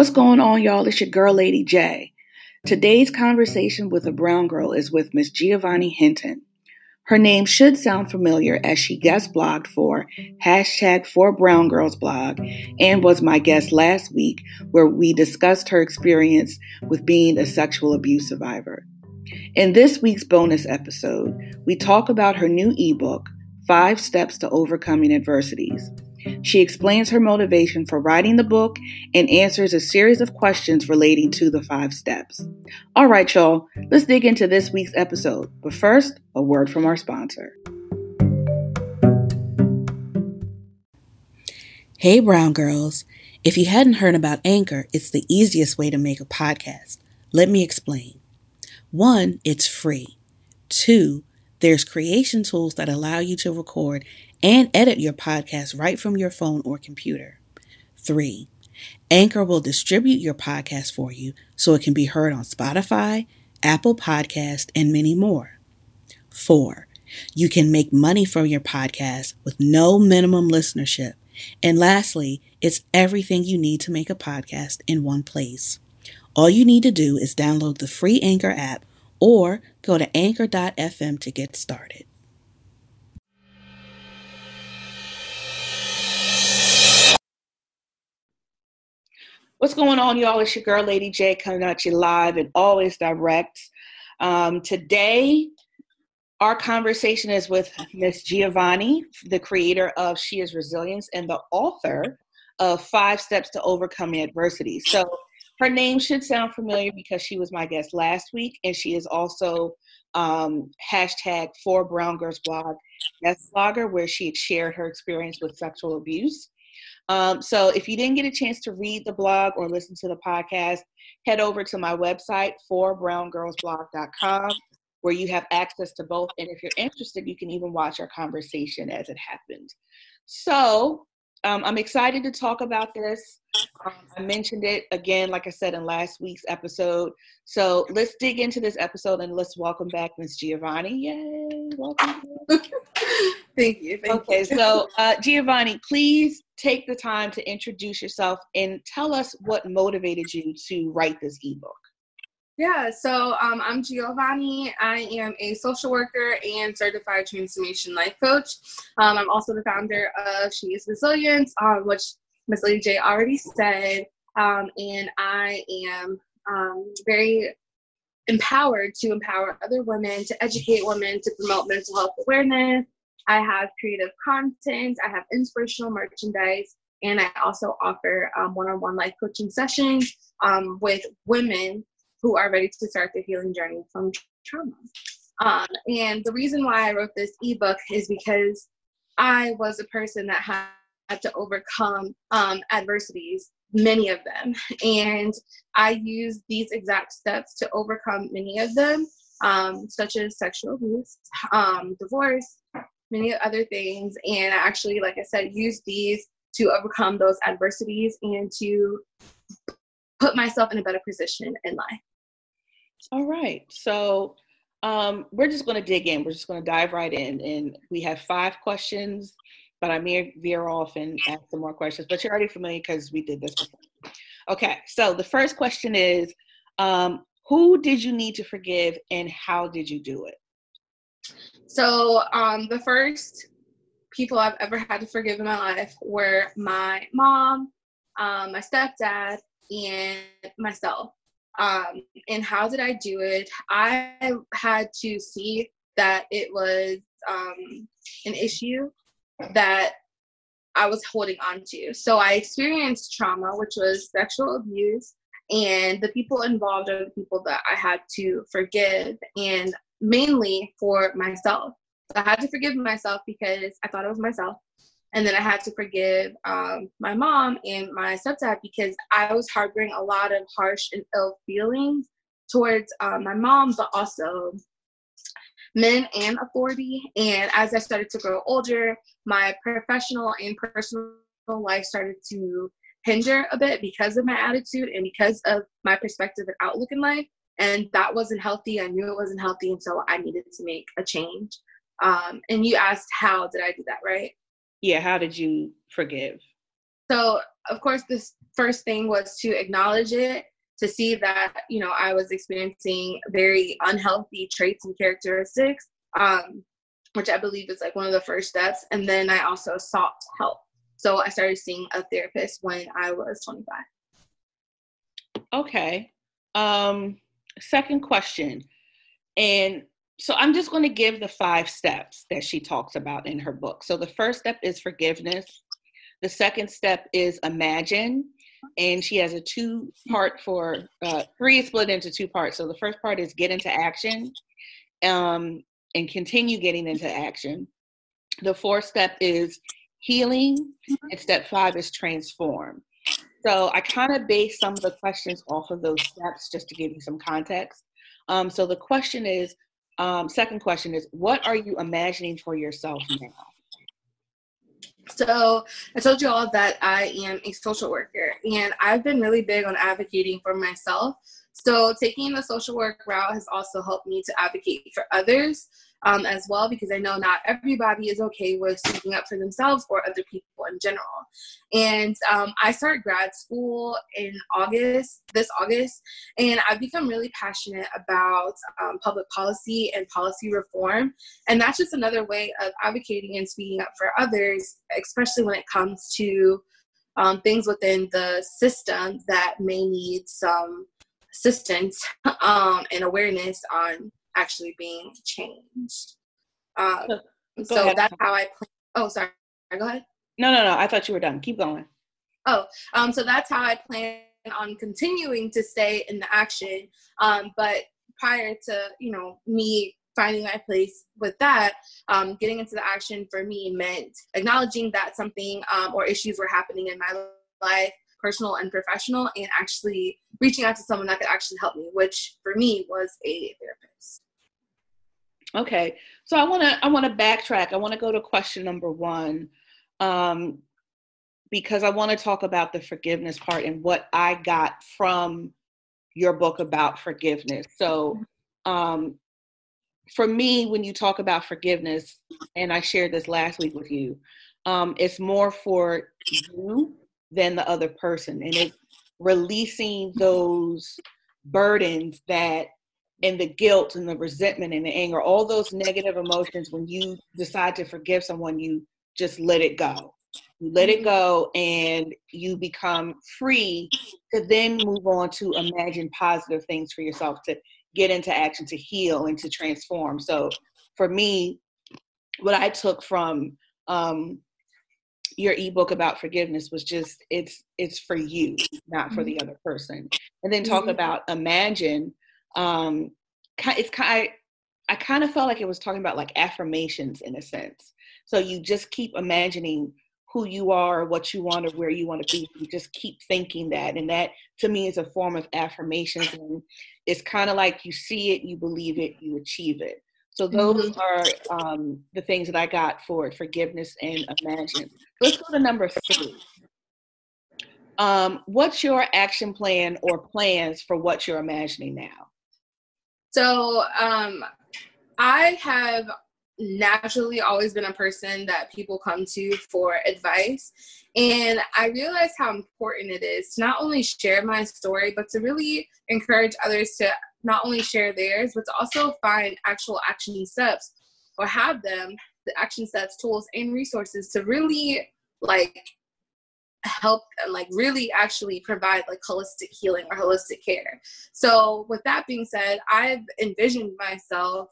What's going on, y'all? It's your girl, Lady J. Today's conversation with a brown girl is with Miss Giovanni Hinton. Her name should sound familiar as she guest blogged for #4BrownGirlsBlog and was my guest last week, where we discussed her experience with being a sexual abuse survivor. In this week's bonus episode, we talk about her new ebook, 5 Steps to Overcoming Adversities. She explains her motivation for writing the book and answers a series of questions relating to the 5 steps. All right, y'all, let's dig into this week's episode. But first, a word from our sponsor. Hey, Brown Girls. If you hadn't heard about Anchor, it's the easiest way to make a podcast. Let me explain. 1, it's free. 2, there's creation tools that allow you to record and edit your podcast right from your phone or computer. 3, Anchor will distribute your podcast for you so it can be heard on Spotify, Apple Podcasts, and many more. 4, you can make money from your podcast with no minimum listenership. And lastly, it's everything you need to make a podcast in one place. All you need to do is download the free Anchor app or go to anchor.fm to get started. What's going on, y'all? It's your girl, Lady J, coming at you live and always direct. Today, our conversation is with Miss Giovanni, the creator of She Is Resilience and the author of 5 Steps to Overcoming Adversity. So her name should sound familiar because she was my guest last week, and she is also #4BrownGirlsBlog guest blogger, where she had shared her experience with sexual abuse. So if you didn't get a chance to read the blog or listen to the podcast, head over to my website, 4BrownGirlsBlog.com, where you have access to both. And if you're interested, you can even watch our conversation as it happened. So I'm excited to talk about this. I mentioned it again, like I said, in last week's episode. So let's dig into this episode and let's welcome back Miss Giovanni. Yay, welcome. Thank you. So Giovanni, please take the time to introduce yourself and tell us what motivated you to write this ebook. Yeah, so I'm Giovanni. I am a social worker and certified transformation life coach. I'm also the founder of She Is Resilience, which Ms. Lady J already said, and I am very empowered to empower other women, to educate women, to promote mental health awareness. I have creative content, I have inspirational merchandise, and I also offer one-on-one life coaching sessions with women who are ready to start their healing journey from trauma. And the reason why I wrote this ebook is because I was a person that had to overcome adversities, many of them. And I used these exact steps to overcome many of them, such as sexual abuse, divorce, many other things. And I actually, like I said, used these to overcome those adversities and to put myself in a better position in life. All right. So we're just going to dig in. We're just going to dive right in. And we have 5 questions, but I may veer off and ask some more questions. But you're already familiar because we did this before. Okay. So the first question is, who did you need to forgive and how did you do it? So the first people I've ever had to forgive in my life were my mom, my stepdad, and myself. And how did I do it? I had to see that it was an issue that I was holding on to. So I experienced trauma, which was sexual abuse, and the people involved are the people that I had to forgive, and mainly for myself. So I had to forgive myself because I thought it was myself. And then I had to forgive my mom and my stepdad because I was harboring a lot of harsh and ill feelings towards my mom, but also men and authority. And as I started to grow older, my professional and personal life started to hinder a bit because of my attitude and because of my perspective and outlook in life. And that wasn't healthy. I knew it wasn't healthy. And so I needed to make a change. And you asked, how did I do that, right? Yeah, how did you forgive? So of course, this first thing was to acknowledge it, to see that, you know, I was experiencing very unhealthy traits and characteristics, which I believe is like one of the first steps. And then I also sought help. So I started seeing a therapist when I was 25. Okay. Second question. And so I'm just going to give the 5 steps that she talks about in her book. So the first step is forgiveness. The second step is imagine. And she has a 2-part for 3 split into 2 parts. So the first part is get into action and continue getting into action. The 4th step is healing, and step 5 is transform. So I kind of based some of the questions off of those steps just to give you some context. So the question is, second question is, what are you imagining for yourself now? So I told you all that I am a social worker, and I've been really big on advocating for myself. So taking the social work route has also helped me to advocate for others as well, because I know not everybody is okay with speaking up for themselves or other people in general. And I started grad school in this August, and I've become really passionate about public policy and policy reform. And that's just another way of advocating and speaking up for others, especially when it comes to things within the system that may need some assistance and awareness on actually being changed. So that's how I go ahead. No, I thought you were done. Keep going. So that's how I plan on continuing to stay in the action. But prior to, you know, me finding my place with that, getting into the action for me meant acknowledging that something or issues were happening in my life, personal and professional, and actually reaching out to someone that could actually help me, which for me was a therapist. Okay, so I want to backtrack. I want to go to question number 1, because I want to talk about the forgiveness part and what I got from your book about forgiveness. So for me, when you talk about forgiveness, and I shared this last week with you, it's more for you than the other person, and it's releasing those burdens that, and the guilt and the resentment and the anger, all those negative emotions. When you decide to forgive someone, you just let it go. You let it go, and you become free to then move on to imagine positive things for yourself, to get into action, to heal, and to transform. So for me, what I took from your ebook about forgiveness was just it's for you, not for the other person. And then talk about imagine. I kind of felt like it was talking about like affirmations in a sense. So you just keep imagining who you are, what you want, or where you want to be. You just keep thinking that, and that to me is a form of affirmations. And it's kind of like you see it, you believe it, you achieve it. So those are the things that I got for forgiveness and imagine. Let's go to number 3. What's your action plan or plans for what you're imagining now? So I have naturally always been a person that people come to for advice. And I realized how important it is to not only share my story, but to really encourage others to not only share theirs, but to also find actual action steps, or have them, the action steps, tools, and resources to really like help and like really actually provide like holistic healing or holistic care. So with that being said, I've envisioned myself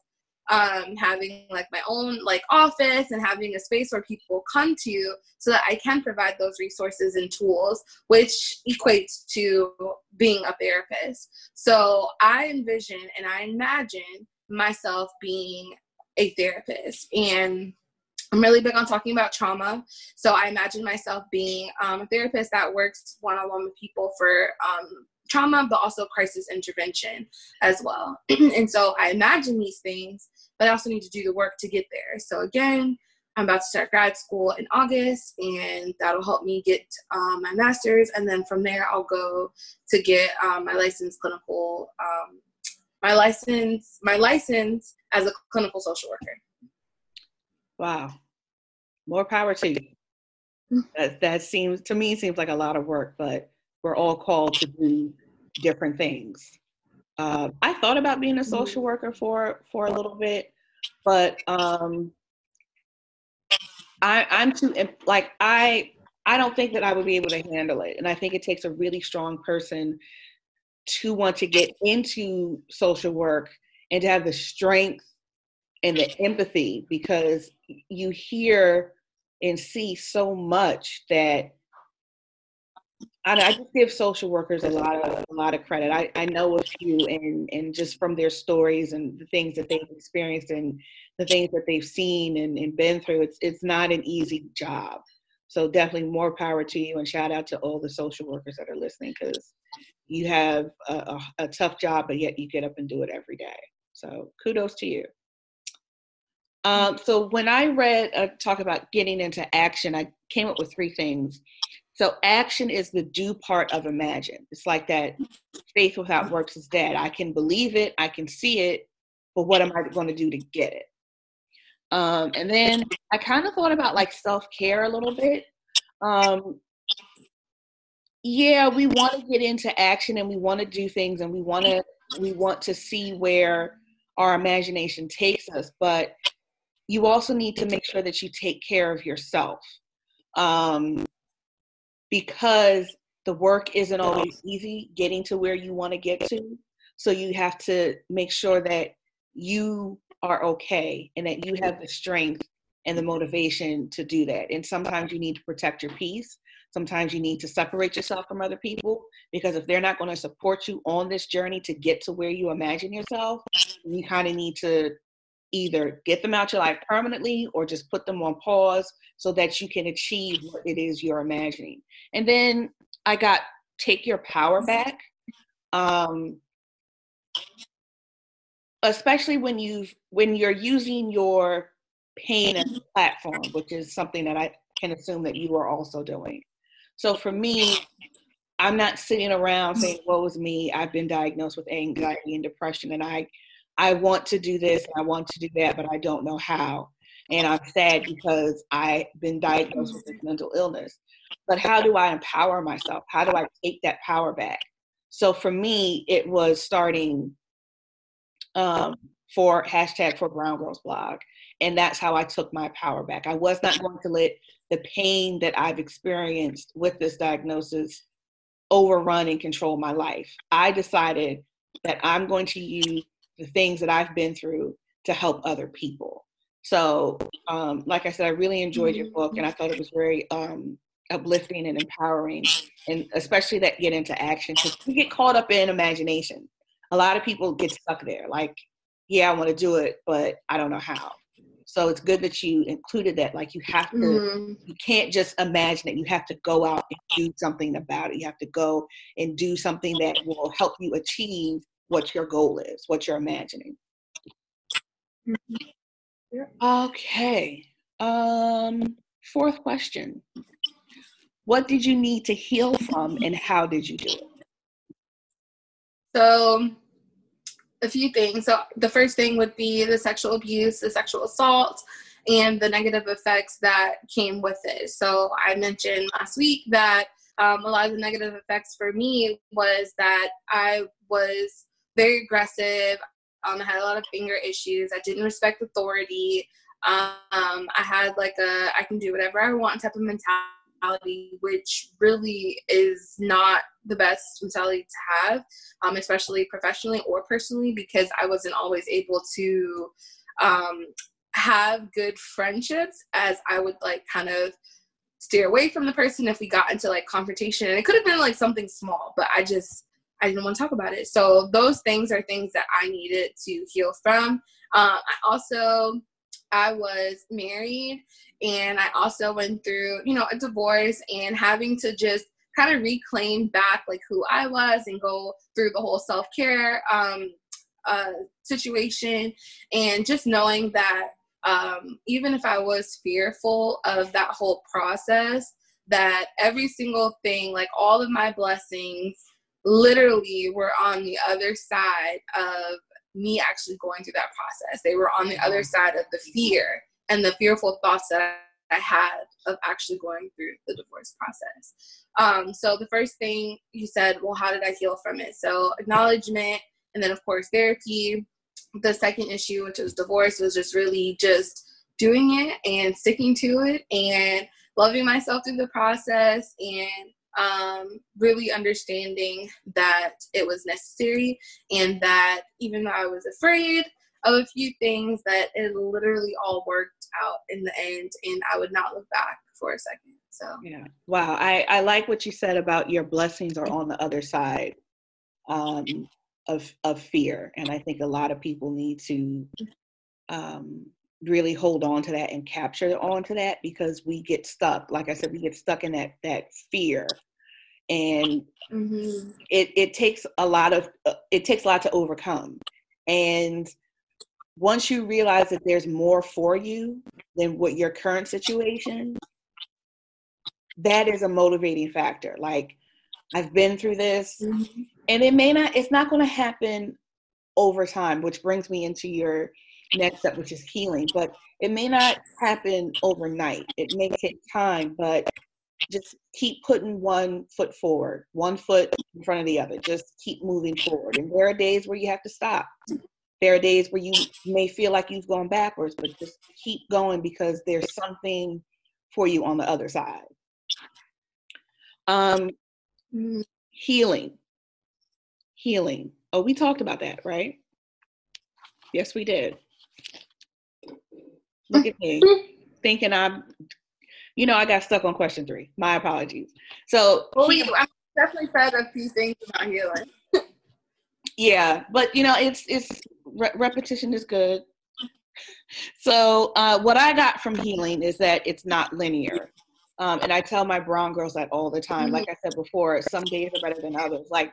having like my own like office and having a space where people come to, so that I can provide those resources and tools, which equates to being a therapist. So I envision and I imagine myself being a therapist, and I'm really big on talking about trauma. So I imagine myself being a therapist that works one-on-one with people for trauma, but also crisis intervention as well. And so I imagine these things, but I also need to do the work to get there. So again, I'm about to start grad school in August, and that'll help me get my master's. And then from there, I'll go to get my license as a clinical social worker. Wow. More power to you. That seems, to me, seems like a lot of work, but we're all called to do different things. I thought about being a social worker for a little bit, but I'm too, like, I don't think that I would be able to handle it. And I think it takes a really strong person to want to get into social work and to have the strength and the empathy, because you hear and see so much that I just give social workers a lot of credit. I know a few, and just from their stories and the things that they've experienced and the things that they've seen and been through, it's not an easy job. So definitely more power to you, and shout out to all the social workers that are listening, because you have a tough job, but yet you get up and do it every day. So kudos to you. So when I read a talk about getting into action, I came up with three things. So action is the do part of imagine. It's like that faith without works is dead. I can believe it, I can see it, but what am I going to do to get it? And then I kind of thought about like self-care a little bit. Yeah, we want to get into action and we want to do things and we want to see where our imagination takes us, but you also need to make sure that you take care of yourself, because the work isn't always easy getting to where you want to get to. So you have to make sure that you are okay and that you have the strength and the motivation to do that. And sometimes you need to protect your peace. Sometimes you need to separate yourself from other people, because if they're not going to support you on this journey to get to where you imagine yourself, you kind of need to either get them out your life permanently or just put them on pause so that you can achieve what it is you're imagining. And then I got take your power back. Especially when you're using your pain as a platform, which is something that I can assume that you are also doing. So for me, I'm not sitting around saying, woe is me, I've been diagnosed with anxiety and depression, and I want to do this and I want to do that, but I don't know how. And I'm sad because I've been diagnosed with this mental illness. But how do I empower myself? How do I take that power back? So for me, it was starting for #4BrownGirlsBlog. And that's how I took my power back. I was not going to let the pain that I've experienced with this diagnosis overrun and control my life. I decided that I'm going to use the things that I've been through to help other people. So, like I said, I really enjoyed your book, and I thought it was very uplifting and empowering, and especially that get into action, because we get caught up in imagination. A lot of people get stuck there. Like, yeah, I want to do it, but I don't know how. So it's good that you included that. Like, you have to, you can't just imagine it. You have to go out and do something about it. You have to go and do something that will help you achieve what your goal is, what you're imagining. Okay. Fourth question. What did you need to heal from, and how did you do it? So a few things. So the first thing would be the sexual abuse, the sexual assault, and the negative effects that came with it. So I mentioned last week that a lot of the negative effects for me was that I was very aggressive. I had a lot of anger issues. I didn't respect authority. I had like I can do whatever I want type of mentality, which really is not the best mentality to have, especially professionally or personally, because I wasn't always able to have good friendships, as I would like kind of steer away from the person if we got into like confrontation. And it could have been like something small, but I didn't want to talk about it. So those things are things that I needed to heal from. I was married, and I also went through, a divorce, and having to just kind of reclaim back like who I was and go through the whole self-care situation, and just knowing that even if I was fearful of that whole process, that every single thing, like all of my blessings literally were on the other side of me actually going through that process. They were on the other side of the fear and the fearful thoughts that I had of actually going through the divorce process. So the first thing you said, well, how did I heal from it? So acknowledgement, and then of course therapy. The second issue, which was divorce, was just really just doing it and sticking to it and loving myself through the process, and really understanding that it was necessary, and that even though I was afraid of a few things, that it literally all worked out in the end, and I would not look back for a second. So yeah, wow. I like what you said about your blessings are on the other side of fear, and I think a lot of people need to really hold on to that and capture on to that, because we get stuck. Like I said, we get stuck in that fear, and mm-hmm. it takes a lot to overcome. And once you realize that there's more for you than what your current situation, that is a motivating factor. Like, I've been through this, mm-hmm. and it's not going to happen over time, which brings me into your next step, which is healing. But it may not happen overnight. It may take time, but just keep putting one foot forward, one foot in front of the other. Just keep moving forward. And there are days where you have to stop. There are days where you may feel like you've gone backwards, but just keep going, because there's something for you on the other side. Healing. Oh, we talked about that, right? Yes, we did. Look at me thinking I got stuck on question 3. My apologies. So I definitely said a few things about healing. Yeah, but it's repetition is good. So what I got from healing is that it's not linear. And I tell my brown girls that all the time. Like I said before, some days are better than others. Like,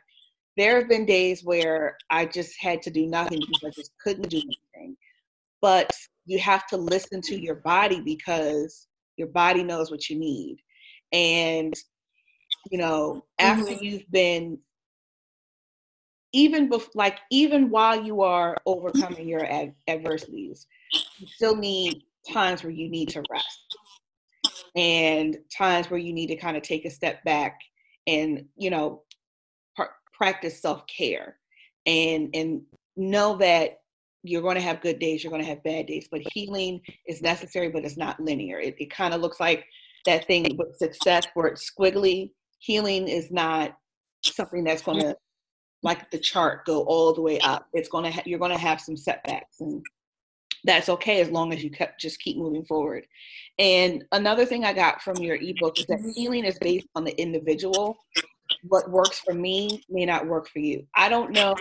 there have been days where I just had to do nothing because I just couldn't do anything. But you have to listen to your body, because your body knows what you need. And, after mm-hmm. you've been, even while you are overcoming your adversities, you still need times where you need to rest, and times where you need to kind of take a step back and, practice self-care, and know that you're going to have good days, you're going to have bad days, but healing is necessary, but it's not linear. It kind of looks like that thing with success where it's squiggly. Healing is not something that's going to, like the chart, go all the way up. It's going to you're going to have some setbacks, and that's okay as long as you just keep moving forward. And another thing I got from your ebook is that healing is based on the individual. What works for me may not work for you. I don't know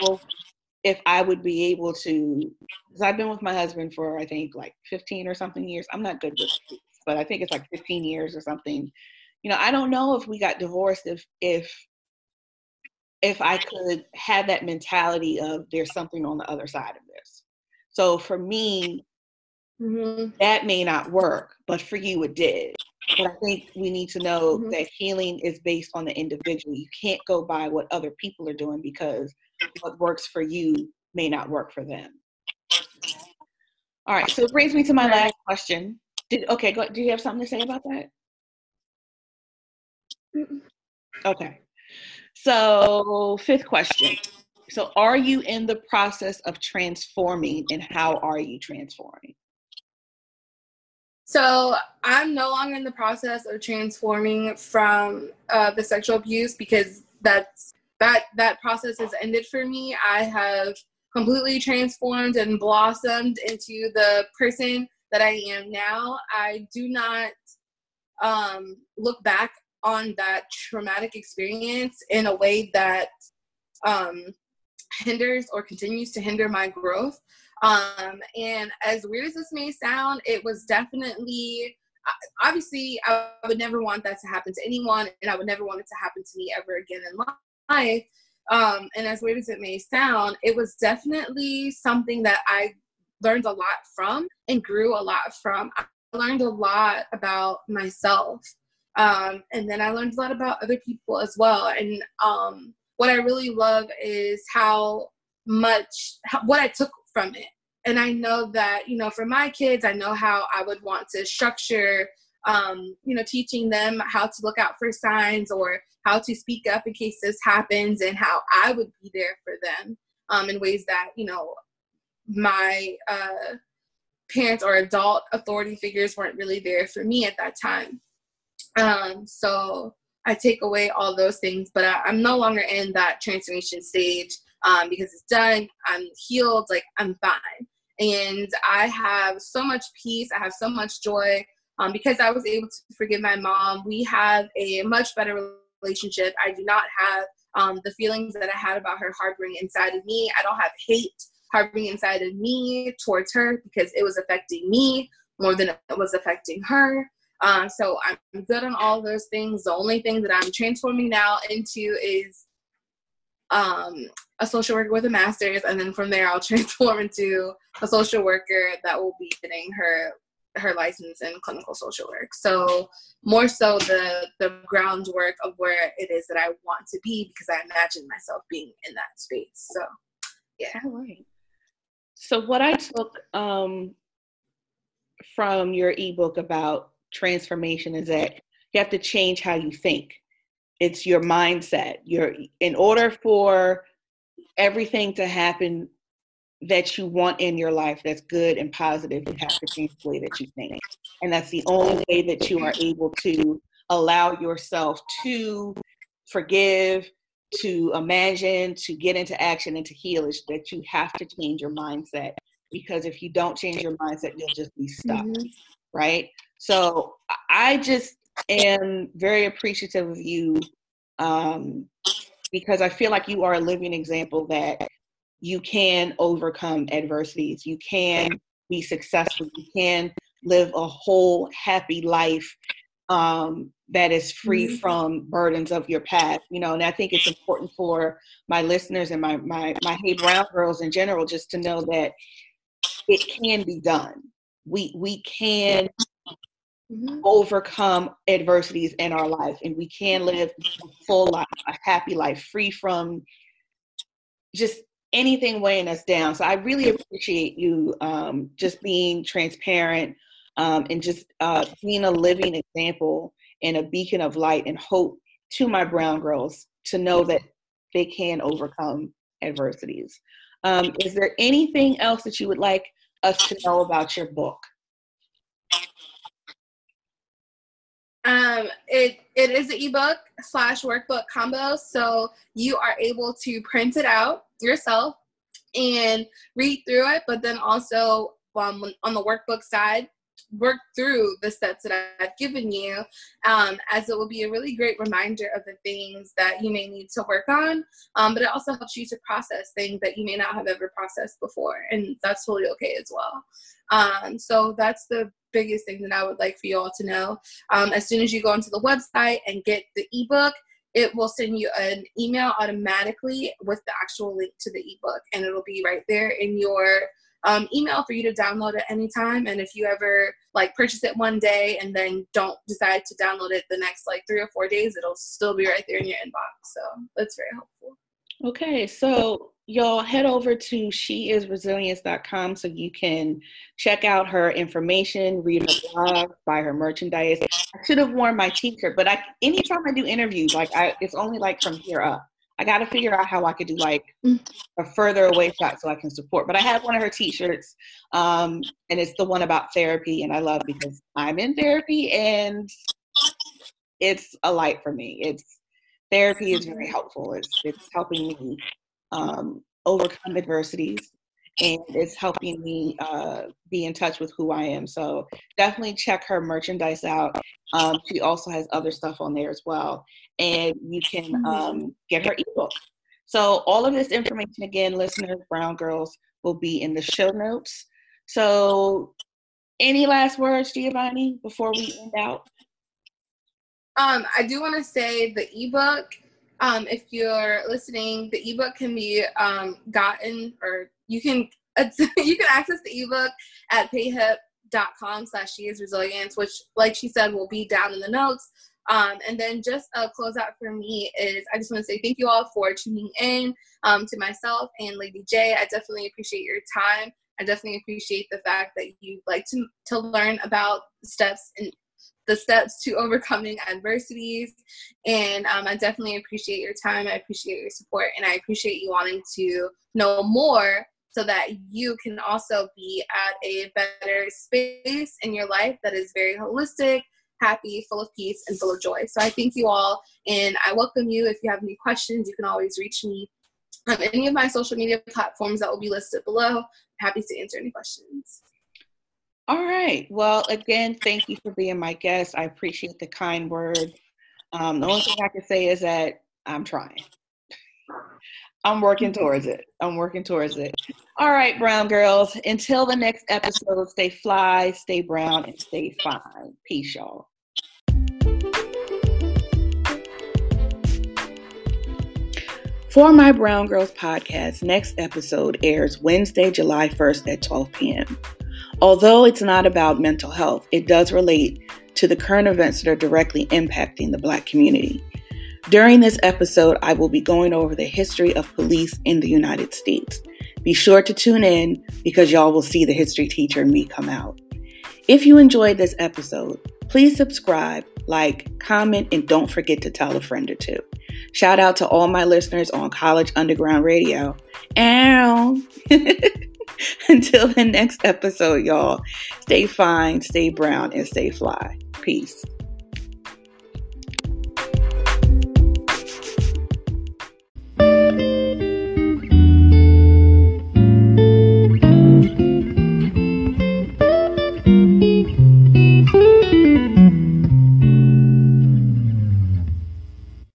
if I would be able to, because I've been with my husband for, I think, like 15 or something years. I'm not good with it, but I think it's like 15 years or something. I don't know if we got divorced, if I could have that mentality of there's something on the other side of this. So for me, mm-hmm. that may not work, but for you it did. But I think we need to know mm-hmm. that healing is based on the individual. You can't go by what other people are doing, because what works for you may not work for them. All right, so it brings me to my last question. Do you have something to say about that? Mm-mm. Okay. So 5th question. So are you in the process of transforming, and how are you transforming? So I'm no longer in the process of transforming from the sexual abuse, because that process has ended for me. I have completely transformed and blossomed into the person that I am now. I do not look back on that traumatic experience in a way that hinders or continues to hinder my growth. And as weird as this may sound, it was definitely, obviously I would never want that to happen to anyone, and I would never want it to happen to me ever again in life. And as weird as it may sound, it was definitely something that I learned a lot from and grew a lot from. I learned a lot about myself. And then I learned a lot about other people as well. And, what I really love is what I took from it. And I know that, for my kids, I know how I would want to structure you know, teaching them how to look out for signs or how to speak up in case this happens, and how I would be there for them in ways that, you know, my parents or adult authority figures weren't really there for me at that time. So I take away all those things, but I'm no longer in that transformation stage because it's done. I'm healed. Like, I'm fine. And I have so much peace. I have so much joy because I was able to forgive my mom. We have a much better relationship. I do not have the feelings that I had about her harboring inside of me. I don't have hate harboring inside of me towards her because it was affecting me more than it was affecting her. So I'm good on all those things. The only thing that I'm transforming now into is a social worker with a master's, and then from there I'll transform into a social worker that will be getting her license in clinical social work. So more so the groundwork of where it is that I want to be, because I imagine myself being in that space. So yeah. All right. So what I took from your ebook about transformation is that you have to change how you think. It's your mindset. In order for everything to happen that you want in your life that's good and positive, you have to change the way that you think. And that's the only way that you are able to allow yourself to forgive, to imagine, to get into action, and to heal, is that you have to change your mindset. Because if you don't change your mindset, you'll just be stuck. Mm-hmm. Right? So I just am very appreciative of you because I feel like you are a living example that you can overcome adversities. You can be successful. You can live a whole happy life that is free mm-hmm. from burdens of your past. You know, and I think it's important for my listeners and my Hey Brown girls in general just to know that it can be done. We can mm-hmm. overcome adversities in our life, and we can live a full life, a happy life, free from just anything weighing us down. So I really appreciate you just being transparent and just being a living example and a beacon of light and hope to my brown girls to know that they can overcome adversities. Is there anything else that you would like us to know about your book? It is an ebook / workbook combo, so you are able to print it out yourself and read through it, but then also on the workbook side, work through the steps that I've given you, as it will be a really great reminder of the things that you may need to work on, but it also helps you to process things that you may not have ever processed before, and that's totally okay as well. So that's the biggest thing that I would like for you all to know. As soon as you go onto the website and get the ebook, it will send you an email automatically with the actual link to the ebook, and it'll be right there in your email for you to download at any time. And if you ever purchase it one day and then don't decide to download it the next 3 or 4 days, it'll still be right there in your inbox. So that's very helpful. Okay, so y'all head over to sheisresilience.com so you can check out her information, read her blog, buy her merchandise. I should have worn my t-shirt, but anytime I do interviews, it's only from here up. I got to figure out how I could do a further away shot so I can support. But I have one of her t-shirts and it's the one about therapy. And I love it because I'm in therapy and it's a light for me. Therapy is very helpful. It's helping me overcome adversities, and it's helping me be in touch with who I am. So definitely check her merchandise out. She also has other stuff on there as well. And you can get her ebook. So all of this information, again, listeners, Brown Girls, will be in the show notes. So any last words, Giovanni, before we end out? I do want to say the ebook, if you're listening, the ebook can be gotten, or you can access the ebook at payhip.com / sheisresilience, which, like she said, will be down in the notes. And then just a closeout for me is I just want to say thank you all for tuning in to myself and Lady J. I definitely appreciate your time. I definitely appreciate the fact that you like to learn about steps and the steps to overcoming adversities. And I definitely appreciate your time. I appreciate your support, and I appreciate you wanting to know more so that you can also be at a better space in your life that is very holistic, happy, full of peace, and full of joy. So I thank you all, and I welcome you. If you have any questions, you can always reach me on any of my social media platforms that will be listed below. I'm happy to answer any questions. All right. Well, again, thank you for being my guest. I appreciate the kind word. The only thing I can say is that I'm trying. I'm working towards it. All right, Brown Girls. Until the next episode, stay fly, stay brown, and stay fine. Peace, y'all. For My Brown Girls podcast, next episode airs Wednesday, July 1st at 12 p.m. Although it's not about mental health, it does relate to the current events that are directly impacting the Black community. During this episode, I will be going over the history of police in the United States. Be sure to tune in, because y'all will see the history teacher in me come out. If you enjoyed this episode, please subscribe, like, comment, and don't forget to tell a friend or two. Shout out to all my listeners on College Underground Radio. Ow! Until the next episode, y'all, stay fine, stay brown, and stay fly. Peace.